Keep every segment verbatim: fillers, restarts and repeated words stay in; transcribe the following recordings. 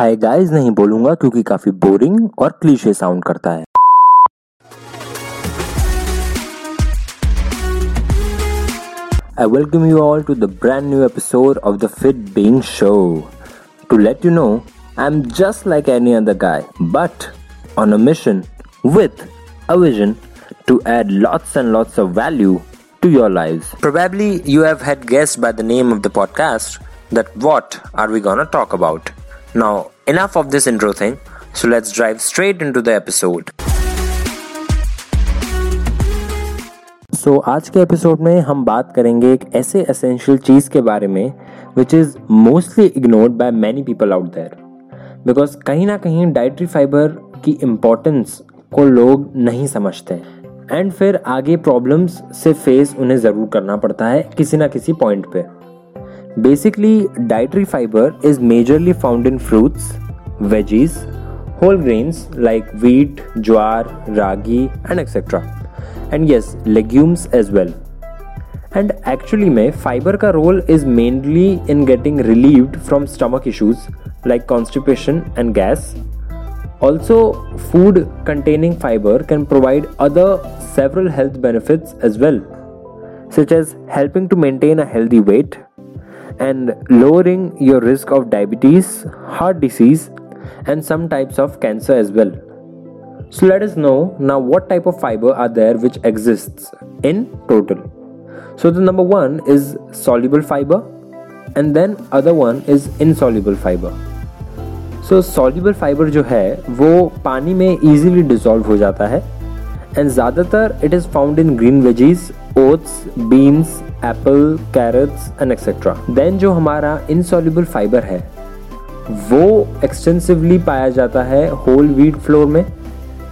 Hi guys नहीं बोलूंगा क्योंकि काफी बोरिंग और क्लीशे साउंड करता है। I welcome you all to the brand new episode of the Fit Being show. To let you know, I'm just like any other guy, but on a mission with a vision to add lots and lots of value to your lives. Probably you have had guessed by the name of the podcast that what are we gonna talk about. Now, enough of this intro thing, so let's dive straight into the episode. So so, आज के episode में हम बात करेंगे एक ऐसे essential चीज़ के बारे में which is mostly ignored by many people out there, because कहीं ना कहीं डाइटरी फाइबर की इम्पोर्टेंस को लोग नहीं समझते एंड फिर आगे प्रॉब्लम्स से फेस उन्हें ज़रूर करना पड़ता है किसी ना किसी पॉइंट पे। Basically dietary fibre is majorly found in fruits, veggies, whole grains like wheat, jowar, ragi and etcetera and yes, legumes as well. And actually mein fiber ka role is mainly in getting relieved from stomach issues like constipation and gas. Also, food containing fiber can provide other several health benefits as well, such as helping to maintain a healthy weight and lowering your risk of diabetes, heart disease and some types of cancer as well. So let us know now what type of fiber are there which exists in total. So the number one is soluble fiber and then other one is insoluble fiber. So soluble fiber जो है वो पानी में easily dissolve हो जाता है and ज़्यादातर it is found in green veggies, oats, beans, apple, carrots and et cetera. Then जो हमारा insoluble fiber है वो extensively पाया जाता है whole wheat flour में,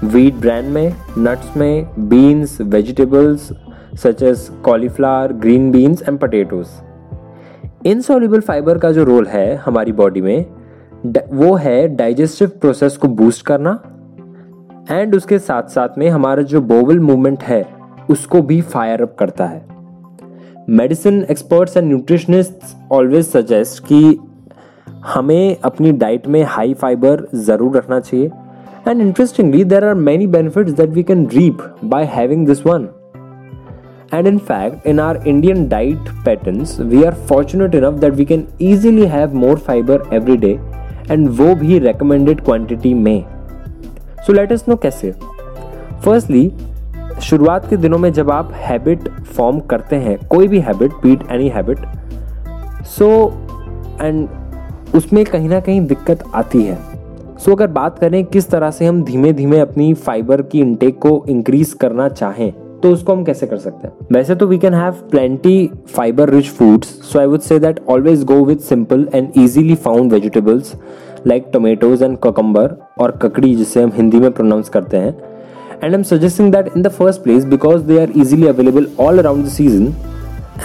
वीट ब्रांड में, नट्स में, beans, vegetables such as cauliflower, green beans and potatoes. Insoluble fibre का जो रोल है हमारी बॉडी में वो है डाइजेस्टिव प्रोसेस को बूस्ट करना एंड उसके साथ साथ में हमारा जो बोवल मूवमेंट है उसको भी फायर अप करता है। Medicine experts and nutritionists always suggest कि हमें अपनी डाइट में हाई फाइबर ज़रूर रखना चाहिए and interestingly there are many benefits that we can reap by having this one. And in fact in our Indian diet patterns we are fortunate enough that we can easily have more fiber every day and वो भी recommended quantity में. So let us know कैसे. Firstly, शुरुआत के दिनों में जब आप habit form करते हैं, कोई भी habit, be it any habit, so and उसमें कहीं ना कहीं दिक्कत आती है। सो अगर बात करें किस तरह से हम धीमे धीमे अपनी फाइबर की इंटेक को इंक्रीज करना चाहें तो उसको हम कैसे कर सकते हैं। वैसे तो we can have plenty fibre rich foods, so I would say that always go with simple and easily found vegetables like tomatoes and cucumber और ककड़ी जिसे हम हिंदी में प्रोनाउंस करते हैं। And I am suggesting that in the first place because they are easily available all around the season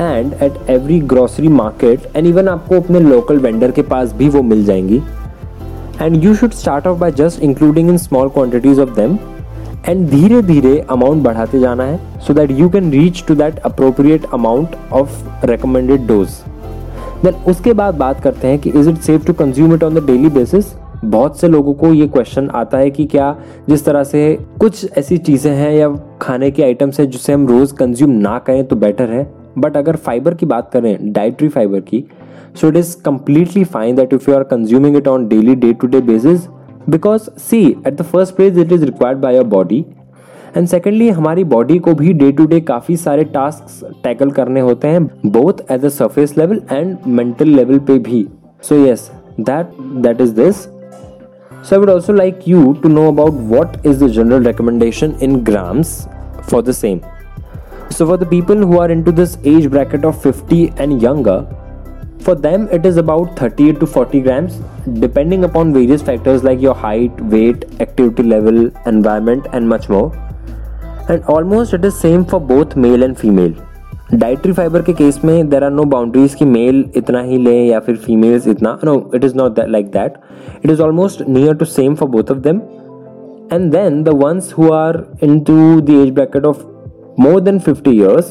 and at every grocery market and even आपको अपने local vendor के पास भी वो मिल जाएंगी। And you should start off by just including in small quantities of them and धीरे धीरे amount बढ़ाते जाना है so that you can reach to that appropriate amount of recommended dose. Then उसके बाद बात करते हैं कि is it safe to consume it on the daily basis? बहुत से लोगों को ये question आता है कि क्या जिस तरह से कुछ ऐसी चीज़ें हैं या खाने के आइटम्स हैं जिसे हम रोज़ कंज्यूम ना करें तो बेटर है। बट अगर फाइबर की बात करें, डाइटरी फाइबर की, so it is completely fine that if you are consuming it on daily day-to-day basis because see at the first place it is required by your body and secondly हमारी body को भी day-to-day काफ़ी सारे tasks tackle करने होते हैं both at the surface level and mental level पे भी। So yes, that that is this. So I would also like you to know about what is the general recommendation in grams for the same. So for the people who are into this age bracket of fifty and younger, for them it is about thirty to forty grams depending upon various factors like your height, weight, activity level, environment and much more. And almost it is same for both male and female. Dietary fiber के case में there are no boundaries कि male इतना ही लें या फिर females इतना, no it is not that, like that. It is almost near to same for both of them. And then the ones who are into the age bracket of more than fifty years,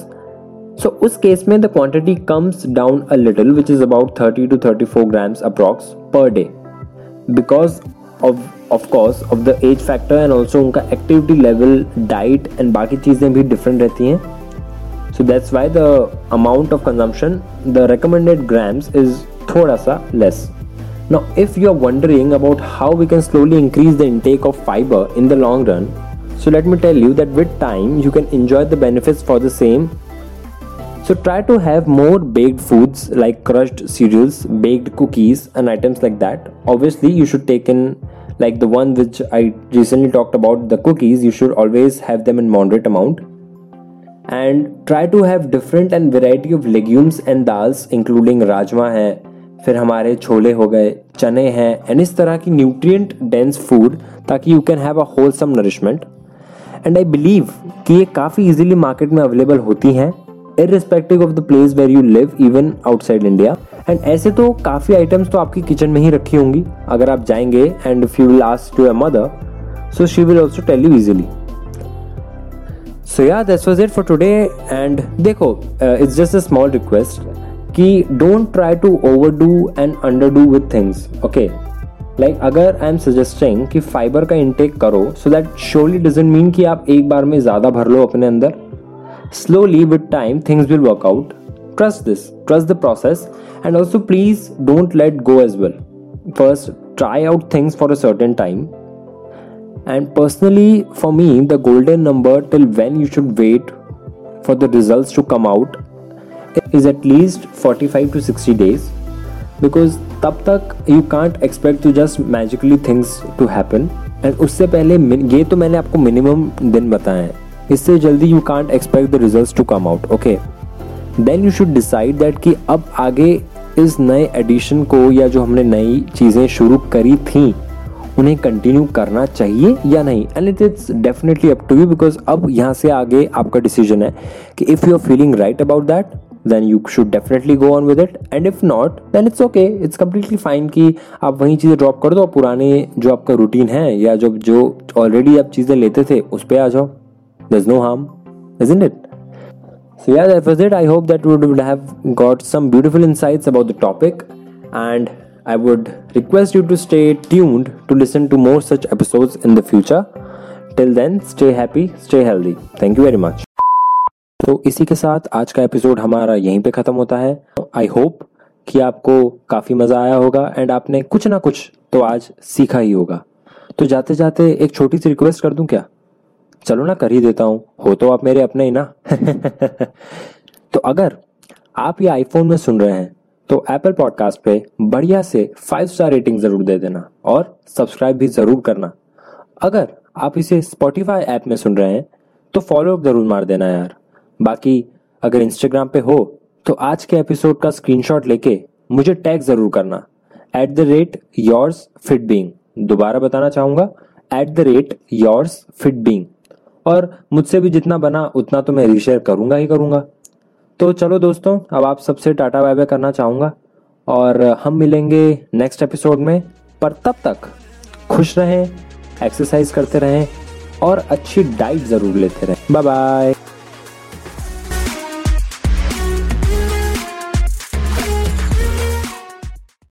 so उस case में the quantity comes down a little which is about thirty to thirty-four grams approx per day. because of of course of the age factor and also उनका activity level, diet and बाकी चीज़ें भी different रहती हैं. So that's why the amount of consumption, the recommended grams is थोड़ा सा less. Now if you're wondering about how we can slowly increase the intake of fiber in the long run, so let me tell you that with time you can enjoy the benefits for the same. So try to have more baked foods like crushed cereals, baked cookies and items like that. Obviously you should take in like the one which I recently talked about, the cookies. You should always have them in moderate amount. And try to have different and variety of legumes and dals including rajma hai, फिर हमारे छोले हो गए, चने हैं and इस तरह की nutrient dense food ताकि you can have a wholesome nourishment. And I believe कि ये काफ़ी इजीली मार्केट में अवेलेबल होती हैं irrespective of the place where you live, even outside India. And ऐसे तो काफ़ी आइटम्स तो आपकी किचन में ही रखी होंगी अगर आप जाएंगे, and if you will ask to your mother so she will also tell you easily. So yeah that's was it for today. And देखो it's just a small request कि don't try to overdo and underdo with things. Okay like अगर I am suggesting कि fibre का intake करो so that surely doesn't mean कि आप एक बार में ज़्यादा भर लो अपने अंदर. Slowly with time things will work out. Trust this, trust the process. And also please don't let go as well. First try out things for a certain time. And personally for me the golden number till when you should wait for the results to come out is at least forty-five to sixty days, because तब तक you can't expect to just magically things to happen. And उससे पहले ये तो मैंने आपको minimum दिन बताए हैं, इससे जल्दी you can't expect the results to come out. Okay, then you should decide that कि अब आगे इस नए addition को या जो हमने नई चीज़ें शुरू करी थी उन्हें continue करना चाहिए या नहीं. And it is definitely up to you, because अब यहाँ से आगे आपका decision है कि if you are feeling right about that then you should definitely go on with it, and if not then it's okay, it's completely fine कि आप वही चीज़ें ड्रॉप कर दो, पुराने जो आपका रूटीन है या जो जो ऑलरेडी आप चीज़ें लेते थे उस पर आ जाओ. there's no harm, isn't it? So yeah, that was it. I hope that you would have got some beautiful insights about the topic, and I would request you to stay tuned to listen to more such episodes in the future. Till then, stay happy, stay healthy. Thank you very much. तो इसी के साथ आज का episode हमारा यहीं पे ख़त्म होता है. आई होप कि आपको काफ़ी मज़ा आया होगा एंड आपने कुछ ना कुछ तो आज सीखा ही होगा. तो जाते जाते एक छोटी सी रिक्वेस्ट कर दूं क्या? चलो ना कर ही देता हूँ, हो तो आप मेरे अपने ही ना. तो अगर आप ये आईफोन में सुन रहे हैं तो एप्पल पॉडकास्ट पे बढ़िया से फाइव स्टार रेटिंग ज़रूर दे देना और सब्सक्राइब भी ज़रूर करना. अगर आप इसे स्पॉटिफाई ऐप में सुन रहे हैं तो फॉलो अप ज़रूर मार देना यार. बाकी अगर इंस्टाग्राम पे हो तो आज के एपिसोड का स्क्रीनशॉट लेके मुझे टैग ज़रूर करना at the rate yours fit being. दोबारा बताना चाहूँगा at the rate yours fit being. और मुझसे भी जितना बना उतना तो मैं रीशेयर करूँगा ही करूँगा. तो चलो दोस्तों, अब आप सबसे टाटा बाय बाय करना चाहूँगा और हम मिलेंगे नेक्स्ट एपिसोड में. पर तब तक खुश रहें, एक्सरसाइज करते रहें और अच्छी डाइट ज़रूर लेते रहें. Bye bye.